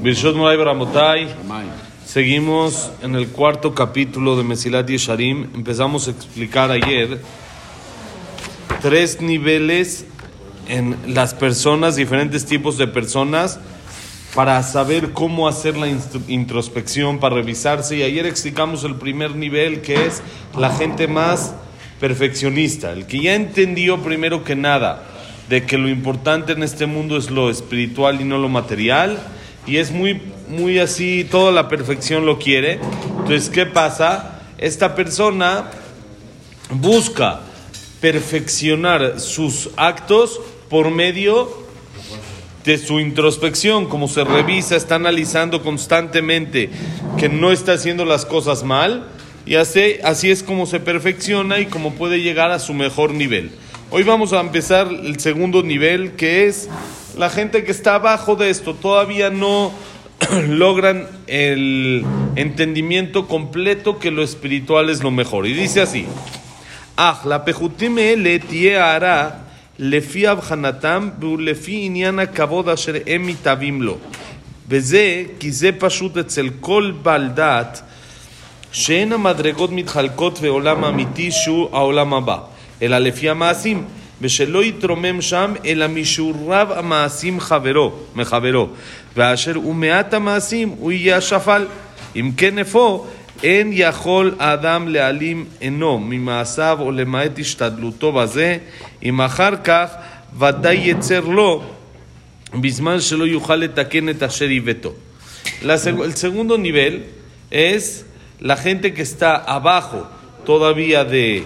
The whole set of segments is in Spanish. Birshot Moray Baramotay, seguimos en el cuarto capítulo de Mesilat Yesharim. Empezamos a explicar ayer tres niveles en las personas, diferentes tipos de personas, para saber cómo hacer la introspección, para revisarse. Y ayer explicamos el primer nivel, que es la gente más perfeccionista, el que ya entendió primero que nada de que lo importante en este mundo es lo espiritual y no lo material, y es muy así, toda la perfección lo quiere. Entonces, ¿qué pasa? Esta persona busca perfeccionar sus actos por medio de su introspección, como se revisa, está analizando constantemente que no está haciendo las cosas mal, y así es como se perfecciona y como puede llegar a su mejor nivel. Hoy vamos a empezar el segundo nivel, que es la gente que está abajo de esto. Todavía no logran el entendimiento completo que lo espiritual es lo mejor. Y dice así: la pejutime le tie hará lefi abhanatam bu lefi inyana kavod asher emitavim lo. Veze ki ze pashut etzel kol baldat she'en hamadregot mitchalkot ve'olam amiti shu ha'olam haba. אלא לפי המעשים, ושלא יתרומם שם, אלא משוריו המעשים מחברו, ואשר הוא מעט המעשים, הוא יהיה השפל. אם כן איפה, אין יכול האדם להעלים עינו ממעשיו, או למעט השתדלותו בזה, אם אחר כך ודאי יצר לו, בזמן שלא יוכל לתקן את אשר יבטו. El segundo nivel es la gente que está abajo todavía de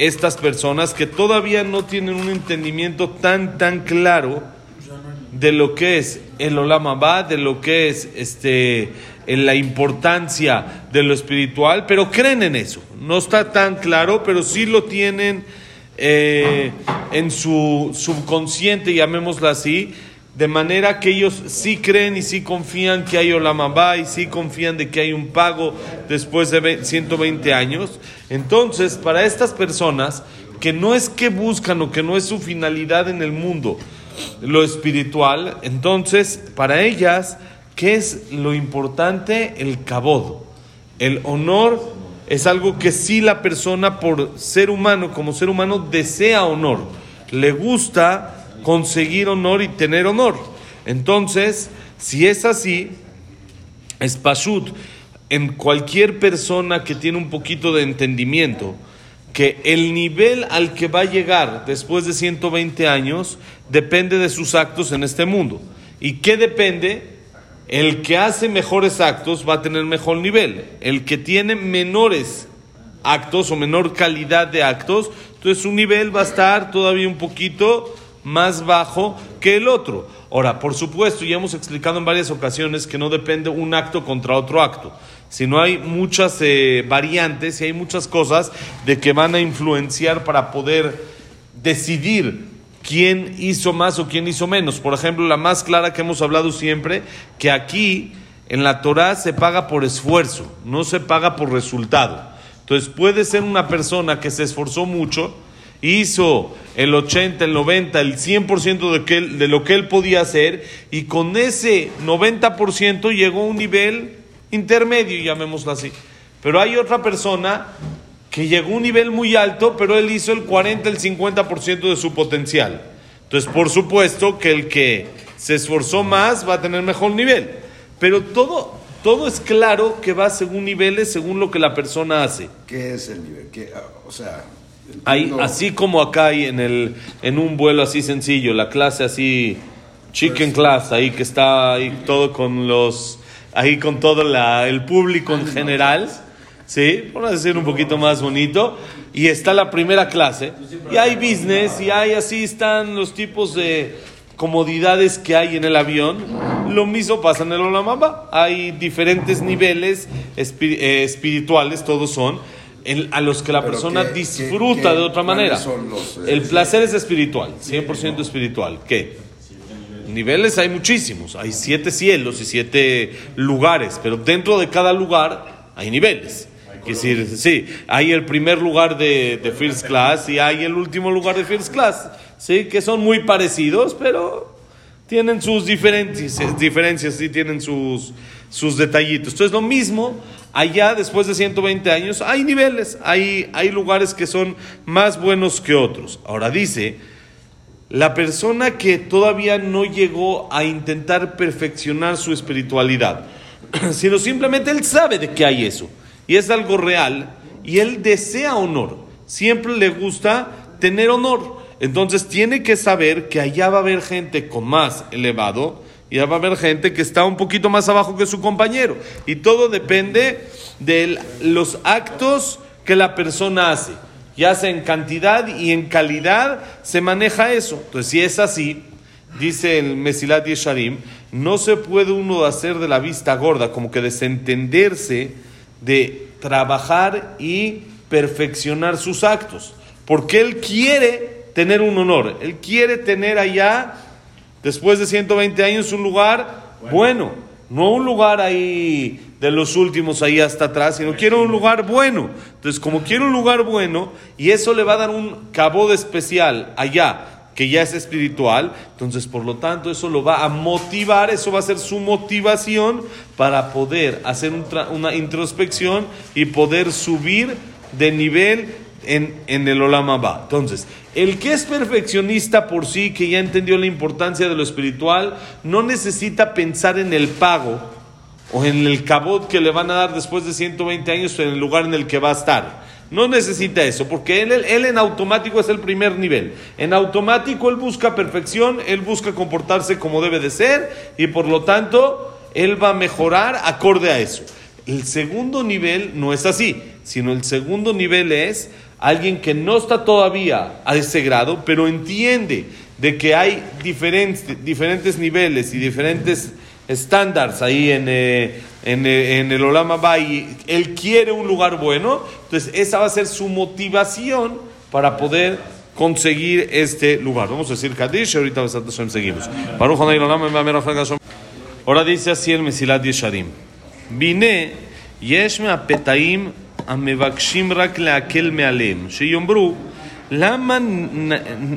estas personas, que todavía no tienen un entendimiento tan claro de lo que es el Olam HaBa, de lo que es la importancia de lo espiritual, pero creen en eso. No está tan claro, pero sí lo tienen en su subconsciente, llamémoslo así, de manera que ellos sí creen y sí confían que hay Olam HaBa, y sí confían de que hay un pago después de 120 años. Entonces, para estas personas, que no es que buscan o que no es su finalidad en el mundo lo espiritual, entonces, para ellas, ¿qué es lo importante? El kabod, el honor, es algo que sí la persona, por ser humano, como ser humano, desea honor, le gusta conseguir honor y tener honor. Entonces, si es así, es pashut en cualquier persona que tiene un poquito de entendimiento, que el nivel al que va a llegar después de 120 años depende de sus actos en este mundo. ¿Y qué depende? El que hace mejores actos va a tener mejor nivel. El que tiene menores actos o menor calidad de actos, entonces su nivel va a estar todavía un poquito más bajo que el otro. Ahora, por supuesto, ya hemos explicado en varias ocasiones que no depende un acto contra otro acto, sino hay muchas variantes y hay muchas cosas de que van a influenciar para poder decidir quién hizo más o quién hizo menos. Por ejemplo, la más clara que hemos hablado siempre, que aquí en la Torah se paga por esfuerzo, no se paga por resultado. Entonces, puede ser una persona que se esforzó mucho, hizo el 80, el 90, el 100% de lo que él podía hacer, y con ese 90% llegó a un nivel intermedio, llamémoslo así. Pero hay otra persona que llegó a un nivel muy alto, pero él hizo el 40, el 50% de su potencial. Entonces, por supuesto que el que se esforzó más va a tener mejor nivel. Pero todo es claro que va según niveles, según lo que la persona hace. ¿Qué es el nivel? Hay, así como acá hay en un vuelo así sencillo, la clase así, chicken class, ahí que está ahí todo con todo el público en general, ¿sí? Por decir un poquito más bonito, y está la primera clase, y hay business, y hay así están los tipos de comodidades que hay en el avión. Lo mismo pasa en el Olam HaBa, hay diferentes niveles espirituales, todos son a los que la persona disfruta de otra manera. El placer es espiritual, 100% espiritual. ¿Qué? Niveles hay muchísimos. Hay 7 cielos y 7 lugares, pero dentro de cada lugar hay niveles. Es decir, sí, hay el primer lugar de first class y hay el último lugar de first class, ¿sí? Que son muy parecidos, pero tienen sus diferencias, sí tienen sus detallitos. Entonces lo mismo, allá después de 120 años hay niveles, hay lugares que son más buenos que otros. Ahora dice, la persona que todavía no llegó a intentar perfeccionar su espiritualidad, sino simplemente él sabe de que hay eso, y es algo real, y él desea honor, siempre le gusta tener honor. Entonces tiene que saber que allá va a haber gente con más elevado y allá va a haber gente que está un poquito más abajo que su compañero. Y todo depende de los actos que la persona hace. Ya sea en cantidad y en calidad se maneja eso. Entonces si es así, dice el Mesilat Yesharim, no se puede uno hacer de la vista gorda, como que desentenderse de trabajar y perfeccionar sus actos. Porque él quiere tener un honor, él quiere tener allá, después de 120 años, un lugar bueno, no un lugar ahí de los últimos ahí hasta atrás, sino quiere un lugar bueno. Entonces, como quiere un lugar bueno, y eso le va a dar un cabod especial allá, que ya es espiritual, entonces, por lo tanto, eso lo va a motivar, eso va a ser su motivación para poder hacer una introspección y poder subir de nivel en el Olam HaBa. Entonces, el que es perfeccionista por sí, que ya entendió la importancia de lo espiritual, no necesita pensar en el pago o en el cabot que le van a dar después de 120 años o en el lugar en el que va a estar. No necesita eso, porque él en automático es el primer nivel. En automático él busca perfección, él busca comportarse como debe de ser y por lo tanto él va a mejorar acorde a eso. El segundo nivel no es así, sino el segundo nivel es alguien que no está todavía a ese grado, pero entiende de que hay diferentes niveles y diferentes estándares ahí en el Olam HaBa y él quiere un lugar bueno. Entonces esa va a ser su motivación para poder conseguir este lugar. Vamos a decir Kadish y ahorita Besat Hashem seguimos. Ahora dice así el Mesilat Yesharim. Vine Yeshme apetaim המבקשים רק להקל מעליהם, שיאמרו, למה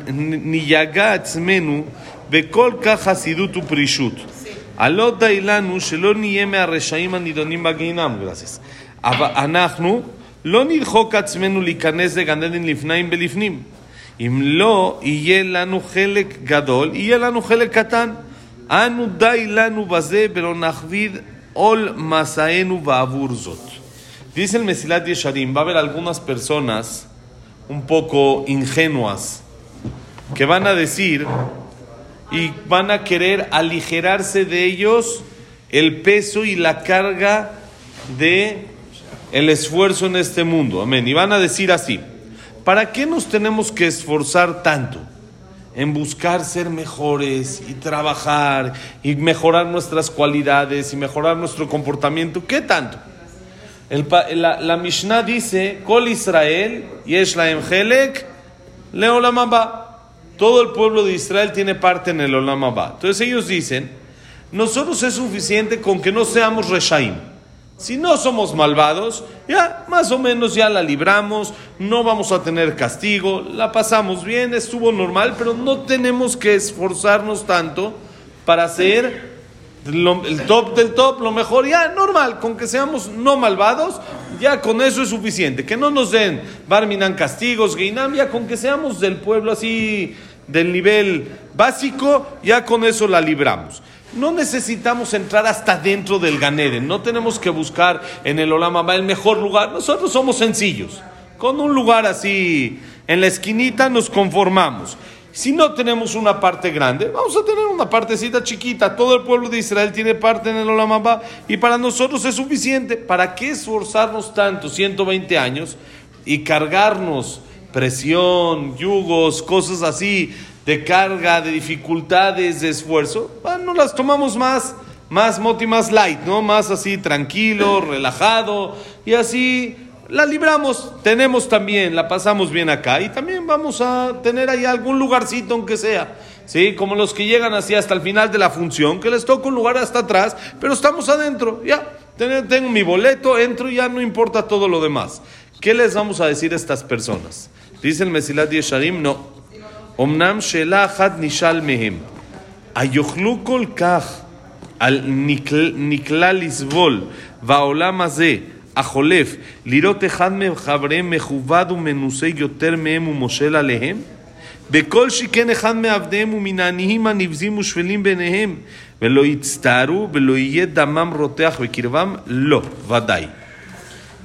ניגע עצמנו בכל כך חסידות ופרישות? הלא די לנו שלא נהיה מהרשעים הנידונים בגיהינום, אבל אנחנו לא נדחוק עצמנו להיכנס לגן עדן לפניים ולפנים. אם לא יהיה לנו חלק גדול, יהיה לנו חלק קטן. אנו די לנו בזה ולא נכביד עול משאנו בעבור זאת. Dice el Mesilat Yesharim, va a haber algunas personas un poco ingenuas que van a decir y van a querer aligerarse de ellos el peso y la carga de el esfuerzo en este mundo. Amén. Y van a decir así, ¿para qué nos tenemos que esforzar tanto en buscar ser mejores y trabajar y mejorar nuestras cualidades y mejorar nuestro comportamiento? ¿Qué tanto? La Mishnah dice, Col Israel, Yeshlaem Helek, Leolamaba. Todo el pueblo de Israel tiene parte en el Olam HaBa. Entonces ellos dicen, nosotros es suficiente con que no seamos Reshaim. Si no somos malvados, ya más o menos ya la libramos, no vamos a tener castigo, la pasamos bien, estuvo normal, pero no tenemos que esforzarnos tanto para ser el top del top, lo mejor, ya normal, con que seamos no malvados, ya con eso es suficiente, que no nos den barminan castigos, gueinam, ya con que seamos del pueblo así, del nivel básico, ya con eso la libramos. No necesitamos entrar hasta dentro del Gan Eden, no tenemos que buscar en el Olam HaBa el mejor lugar, nosotros somos sencillos, con un lugar así, en la esquinita nos conformamos. Si no tenemos una parte grande, vamos a tener una partecita chiquita. Todo el pueblo de Israel tiene parte en el Olam HaBa y para nosotros es suficiente. ¿Para qué esforzarnos tanto 120 años y cargarnos presión, yugos, cosas así de carga, de dificultades, de esfuerzo? Bueno, las tomamos más light, ¿no? Más así tranquilo, relajado y así la libramos, tenemos también, la pasamos bien acá y también vamos a tener ahí algún lugarcito aunque sea, ¿sí? Como los que llegan así hasta el final de la función, que les toca un lugar hasta atrás, pero estamos adentro, ya, tengo mi boleto, entro y ya no importa todo lo demás. ¿Qué les vamos a decir a estas personas? Dice el Mesilat Yesharim, no. Omnam shelah had nishal mehem. היוכלו כל כך על נקלה לסבול והעולם הזה החולף לראות אחד מחבריהם מכובד ומנוסה יותר מהם ומושל עליהם? בכל שכן אחד מעבדיהם ומן העניים הנבזים ושפלים ביניהם ולא יצטערו ולא יהיה דמם רותח בקרבם? לא, ודאי.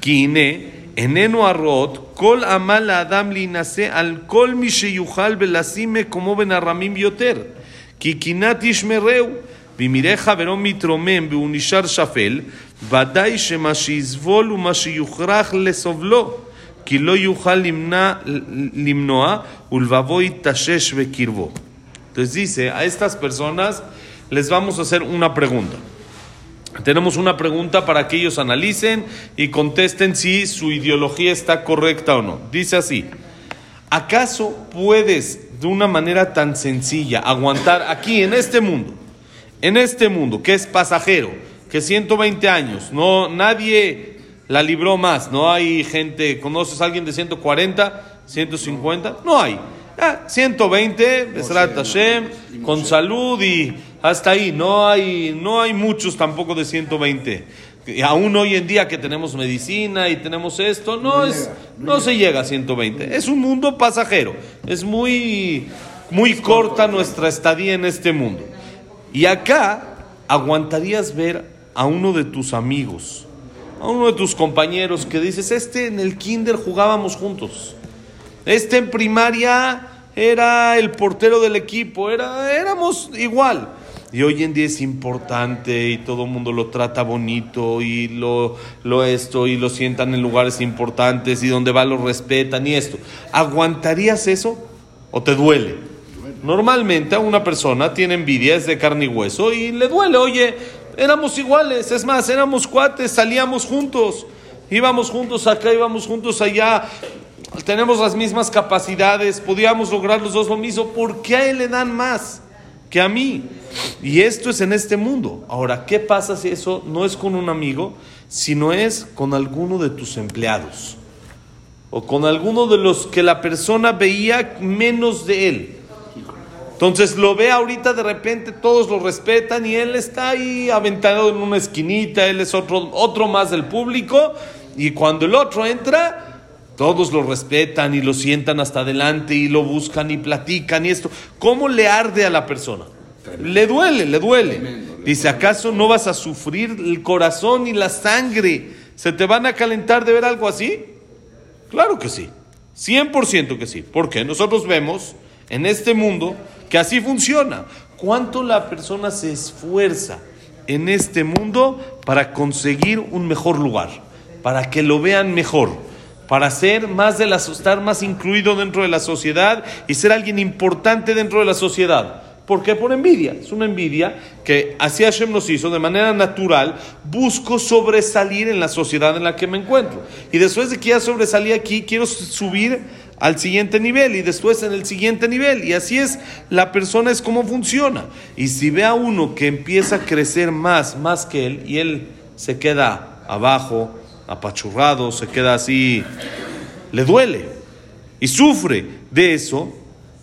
כי הנה איננו הרואות כל עמל לאדם להינשא על כל מי שיוכל ולשים מקומו בין הרמים יותר. כי קנאת איש מרעהו, ומראה חברו מתרומם והוא נשאר שפל, ודאי שמה שיסבול ומה שיוכרח לסובלו, כי לא יוכל למנוע, ולבבו יתשש בקרבו. Entonces dice, a estas personas les vamos a hacer una pregunta. Tenemos una pregunta para que ellos analicen y contesten si su ideología está correcta o no. Dice así, ¿acaso puedes de una manera tan sencilla aguantar aquí en este mundo? En este mundo, que es pasajero, que 120 años, no, nadie la libró más, no hay gente, ¿conoces a alguien de 140, 150? No hay. 120, Besat Hashem, con salud y hasta ahí, no hay muchos tampoco de 120. Y aún hoy en día que tenemos medicina y tenemos esto, no se llega a 120. Es un mundo pasajero, es muy corta nuestra estadía en este mundo. Y acá aguantarías ver a uno de tus amigos, a uno de tus compañeros que dices, en el kinder jugábamos juntos, en primaria era el portero del equipo, éramos igual. Y hoy en día es importante y todo el mundo lo trata bonito y y lo sientan en lugares importantes y donde va lo respetan y esto. ¿Aguantarías eso o te duele? Normalmente a una persona tiene envidia, es de carne y hueso y le duele. Oye, éramos iguales, es más, éramos cuates, salíamos juntos, íbamos juntos acá, íbamos juntos allá, tenemos las mismas capacidades, podíamos lograr los dos lo mismo. ¿Por qué a él le dan más que a mí? Y esto es en este mundo. Ahora, ¿qué pasa si eso no es con un amigo, sino es con alguno de tus empleados o con alguno de los que la persona veía menos de él? Entonces lo ve ahorita, de repente todos lo respetan y él está ahí aventado en una esquinita, él es otro más del público, y cuando el otro entra, todos lo respetan y lo sientan hasta adelante y lo buscan y platican y esto. ¿Cómo le arde a la persona? Le duele. Dice, ¿acaso no vas a sufrir el corazón y la sangre? ¿Se te van a calentar de ver algo así? Claro que sí, 100% que sí. ¿Por qué? Nosotros vemos en este mundo que así funciona. ¿Cuánto la persona se esfuerza en este mundo para conseguir un mejor lugar, para que lo vean mejor, para ser más estar más incluido dentro de la sociedad y ser alguien importante dentro de la sociedad? ¿Por qué? Por envidia. Es una envidia que así Hashem nos hizo, de manera natural. Busco sobresalir en la sociedad en la que me encuentro. Y después de que ya sobresalí aquí, quiero subir al siguiente nivel y después en el siguiente nivel. Y así es, la persona es como funciona. Y si ve a uno que empieza a crecer más que él, y él se queda abajo, apachurrado, se queda así, le duele y sufre de eso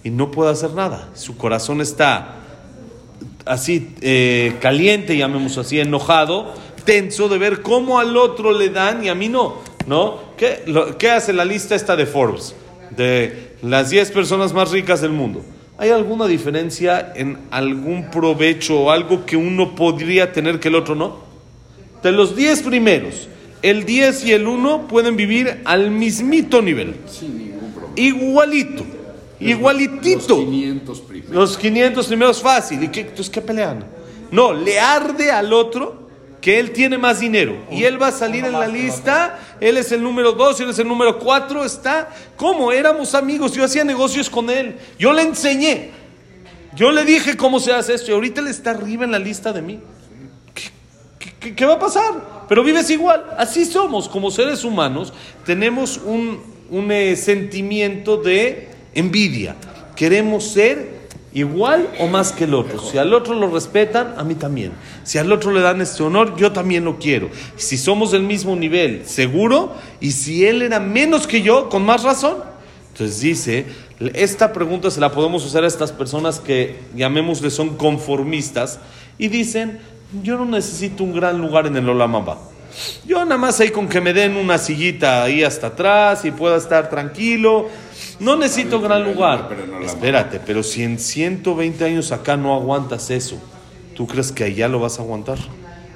y no puede hacer nada. Su corazón está así caliente, llamemos así, enojado, tenso de ver cómo al otro le dan y a mí no. ¿Qué hace la lista esta de Forbes? De las 10 personas más ricas del mundo. ¿Hay alguna diferencia en algún provecho o algo que uno podría tener que el otro no? De los 10 primeros, el 10 y el 1 pueden vivir al mismito nivel. Sin ningún problema. Igualitito. Los 500 primeros fácil. ¿Y qué pelean? No, le arde al otro que él tiene más dinero y él va a salir en la lista, él es el número 2, él es el número 4, ¿cómo? Éramos amigos, yo hacía negocios con él, yo le enseñé, yo le dije cómo se hace esto y ahorita él está arriba en la lista de mí. ¿Qué va a pasar? Pero vives igual, así somos, como seres humanos, tenemos un sentimiento de envidia, queremos ser igual o más que el otro. Si al otro lo respetan, a mí también. Si al otro le dan este honor, yo también lo quiero. Si somos del mismo nivel, seguro. Y si él era menos que yo, con más razón. Entonces dice, Esta pregunta se la podemos usar a estas personas que, llamémosle, son conformistas y dicen: yo no necesito un gran lugar en el Olam HaBa. Yo nada más ahí con que me den una sillita ahí hasta atrás y pueda estar tranquilo. No necesito gran lugar. Espérate, pero si en 120 años acá no aguantas eso, ¿tú crees que allá lo vas a aguantar?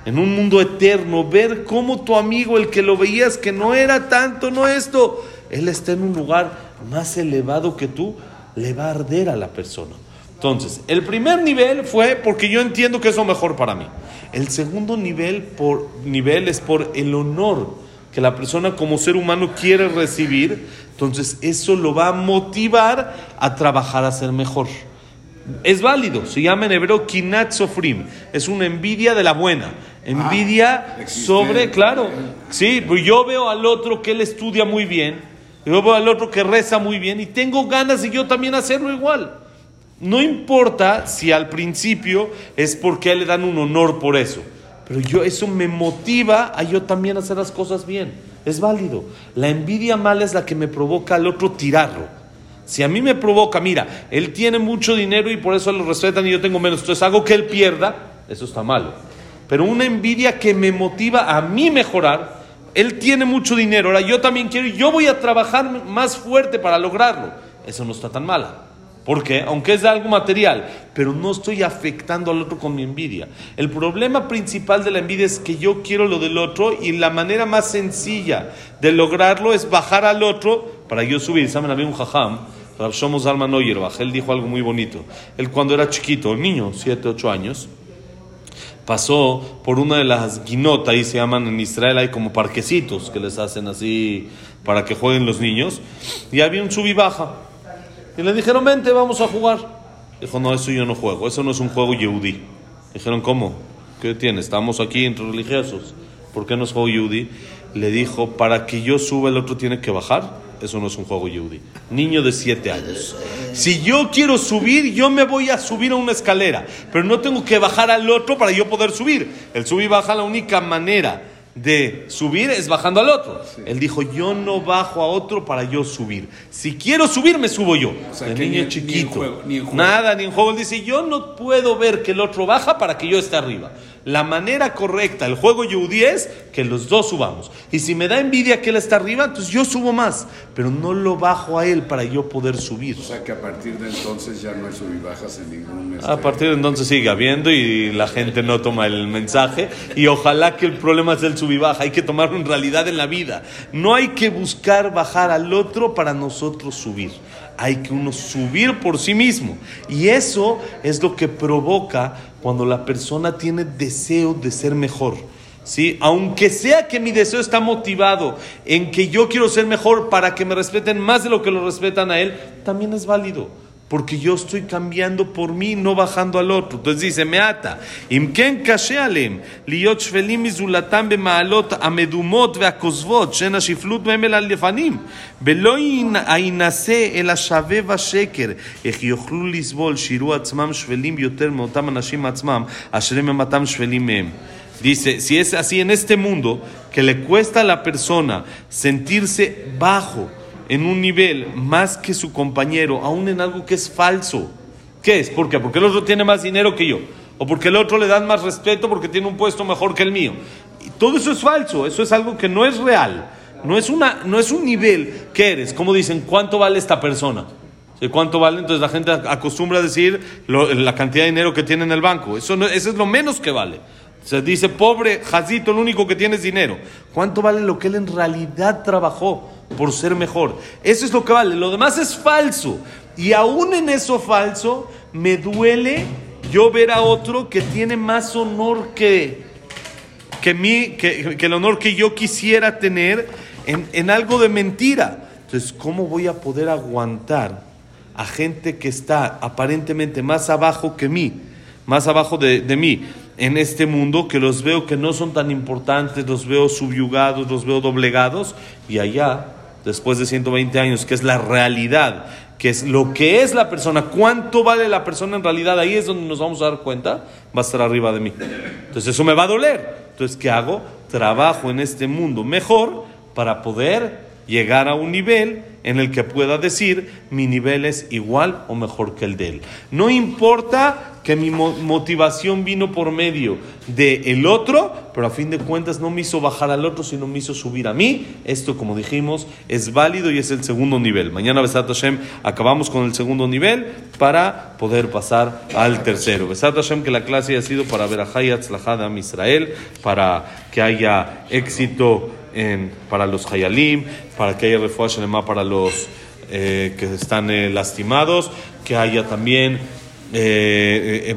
En un mundo eterno, ver cómo tu amigo, el que lo veías que no era tanto, no esto, él está en un lugar más elevado que tú, le va a arder a la persona. Entonces, el primer nivel fue porque yo entiendo que es lo mejor para mí. El segundo nivel es por el honor que la persona como ser humano quiere recibir. Entonces, eso lo va a motivar a trabajar a ser mejor. Es válido, se llama en hebreo kinat sofrim. Es una envidia de la buena. Envidia sobre, claro. Sí, pero yo veo al otro que él estudia muy bien. Yo veo al otro que reza muy bien. Y tengo ganas de yo también hacerlo igual. No importa si al principio es porque le dan un honor por eso, pero yo, eso me motiva a yo también hacer las cosas bien. Es válido. La envidia mala es la que me provoca al otro tirarlo. Si a mí me provoca, mira, él tiene mucho dinero y por eso lo respetan y yo tengo menos, entonces hago que él pierda, eso está malo. Pero una envidia que me motiva a mí mejorar: él tiene mucho dinero, ahora yo también quiero y yo voy a trabajar más fuerte para lograrlo. Eso no está tan malo. Porque, aunque es de algo material, pero no estoy afectando al otro con mi envidia. El problema principal de la envidia es que yo quiero lo del otro y la manera más sencilla de lograrlo es bajar al otro para yo subir. ¿Saben? Había un jajam, Rav Shomuz Alman, él dijo algo muy bonito. Él, cuando era chiquito, un niño, 7, 8 años, pasó por una de las guinotas, ahí se llaman en Israel, hay como parquecitos que les hacen así para que jueguen los niños, y había un sub y baja. Y le dijeron: vente, vamos a jugar. Dijo: no, eso yo no juego, eso no es un juego yehudí. Dijeron: ¿cómo? ¿Qué tiene? Estamos aquí entre religiosos, ¿por qué no es juego yehudí? Le dijo: para que yo suba, el otro tiene que bajar. Eso no es un juego yehudí. Niño de 7 años. Si yo quiero subir, yo me voy a subir a una escalera, pero no tengo que bajar al otro para yo poder subir. El sub y baja, la única manera de subir es bajando al otro. Sí. Él dijo: yo no bajo a otro para yo subir. Si quiero subir, me subo yo. O sea, el niño ni, chiquito. Ni en juego. Nada, ni en juego. Él dice: yo no puedo ver que el otro baja para que yo esté arriba. La manera correcta, el juego yehudí, es que los dos subamos. Y si me da envidia que él está arriba, entonces yo subo más. Pero no lo bajo a él para yo poder subir. O sea, que a partir de entonces ya no hay subibajas en ningún mes. A partir de entonces sigue habiendo y la gente no toma el mensaje. Y ojalá que el problema es el subibaja. Hay que tomarlo en realidad en la vida. No hay que buscar bajar al otro para nosotros subir. Hay que uno subir por sí mismo. Y eso es lo que provoca cuando la persona tiene deseo de ser mejor. ¿Sí? Aunque sea que mi deseo está motivado en que yo quiero ser mejor para que me respeten más de lo que lo respetan a él, también es válido. Porque yo estoy cambiando por mí, no bajando al otro. Entonces dice: meata, imken kashe alem, liot shvelim mizulatam bemaalot amedumot veakosvot, shena shiflut memel al lefanim, velo ainase el ashave vasheker, ech yochlu lisbol shiru atzmam shvelim yoter meotam anashim atzmam, asherem ematam shvelim mehem. Dice, si es así en este mundo, que le cuesta a la persona sentirse bajo, en un nivel más que su compañero, aún en algo que es falso. ¿Qué es? ¿Por qué? Porque el otro tiene más dinero que yo, o porque el otro le dan más respeto porque tiene un puesto mejor que el mío. Y todo eso es falso, eso es algo que no es real. No es un nivel que eres. Como dicen, ¿cuánto vale esta persona? ¿Cuánto vale? Entonces la gente acostumbra a decir la cantidad de dinero que tiene en el banco. Eso es lo menos que vale. Se dice: pobre Jacito, el único que tiene es dinero. ¿Cuánto vale lo que él en realidad trabajó por ser mejor? Eso es lo que vale, lo demás es falso. Y aún en eso falso, me duele yo ver a otro que tiene más honor que mí, que el honor que yo quisiera tener en algo de mentira. Entonces, ¿cómo voy a poder aguantar a gente que está aparentemente más abajo que mí, más abajo de mí en este mundo, que los veo que no son tan importantes, los veo subyugados, los veo doblegados, y allá, después de 120 años, que es la realidad, que es lo que es la persona, cuánto vale la persona en realidad? Ahí es donde nos vamos a dar cuenta, va a estar arriba de mí. Entonces eso me va a doler. Entonces, ¿qué hago? Trabajo en este mundo mejor para poder llegar a un nivel en el que pueda decir, mi nivel es igual o mejor que el de él. No importa que mi motivación vino por medio del otro, pero a fin de cuentas no me hizo bajar al otro, sino me hizo subir a mí. Esto, como dijimos, es válido y es el segundo nivel. Mañana, Besat Hashem, acabamos con el segundo nivel para poder pasar al tercero. Besat Hashem, que la clase haya sido para Berajá y Atzlajá de Am Israel, para que haya éxito para los Hayalim, para que haya Refuah Shlemah para los que están lastimados, que haya también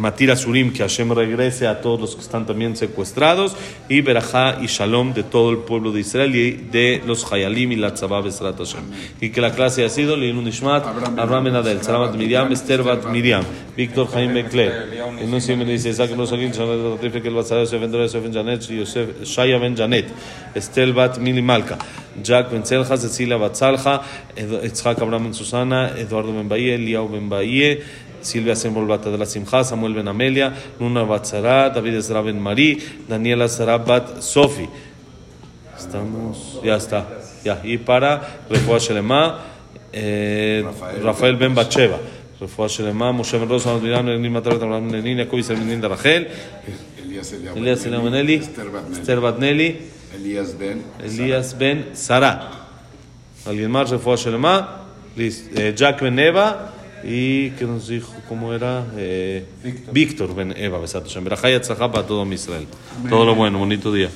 Matira Surim, que Hashem regrese a todos los que están también secuestrados, y Berajá y Shalom de todo el pueblo de Israel y de los Hayalim y la Tzabá Besrat Hashem. Y que la clase ha sido Leilun Nishmat Abraham Benadel, Salamat Miriam, Esther Bat Miriam, Víctor Jaime Mekle, Enun Simen dice Isaac Rosalín, Shanet Ratif, que el Bazar Yosef Ben Dora, Yosef Ben Janet, Yosef Shaya Ben Janet, Estel Bat Mili Malka, Jack Ben Selja, Cecilia Bat Salja, Itzhak Abraham Ben Susana, Eduardo Ben Bahía, Eliau Ben Bahía, Silvia Sembol Bata de la Simcha, Samuel Ben Amelia, Nuna Batzara, David Ezra Ben Marí, Daniela Sarabat Sofi. Estamos, ya está. Ya. Y para Refuah Shlemah, Rafael Ben Bacheva, Refuah Shlemah, Moshe Ben Rosa, Adrián Nenín, Matrat Abraham Nenín, Jacob Isabel Nenín de Rachel, Elías Eliabanelli, Esther Batnelli, Elías Ben Sara. Alguien más, Refuah Shlemah, Jack Ben Eva, y que nos dijo cómo era Víctor Ben Eva, Besat Hashem, Berajá y Atzlajá para todo Israel. Amén. Todo lo bueno, bonito día.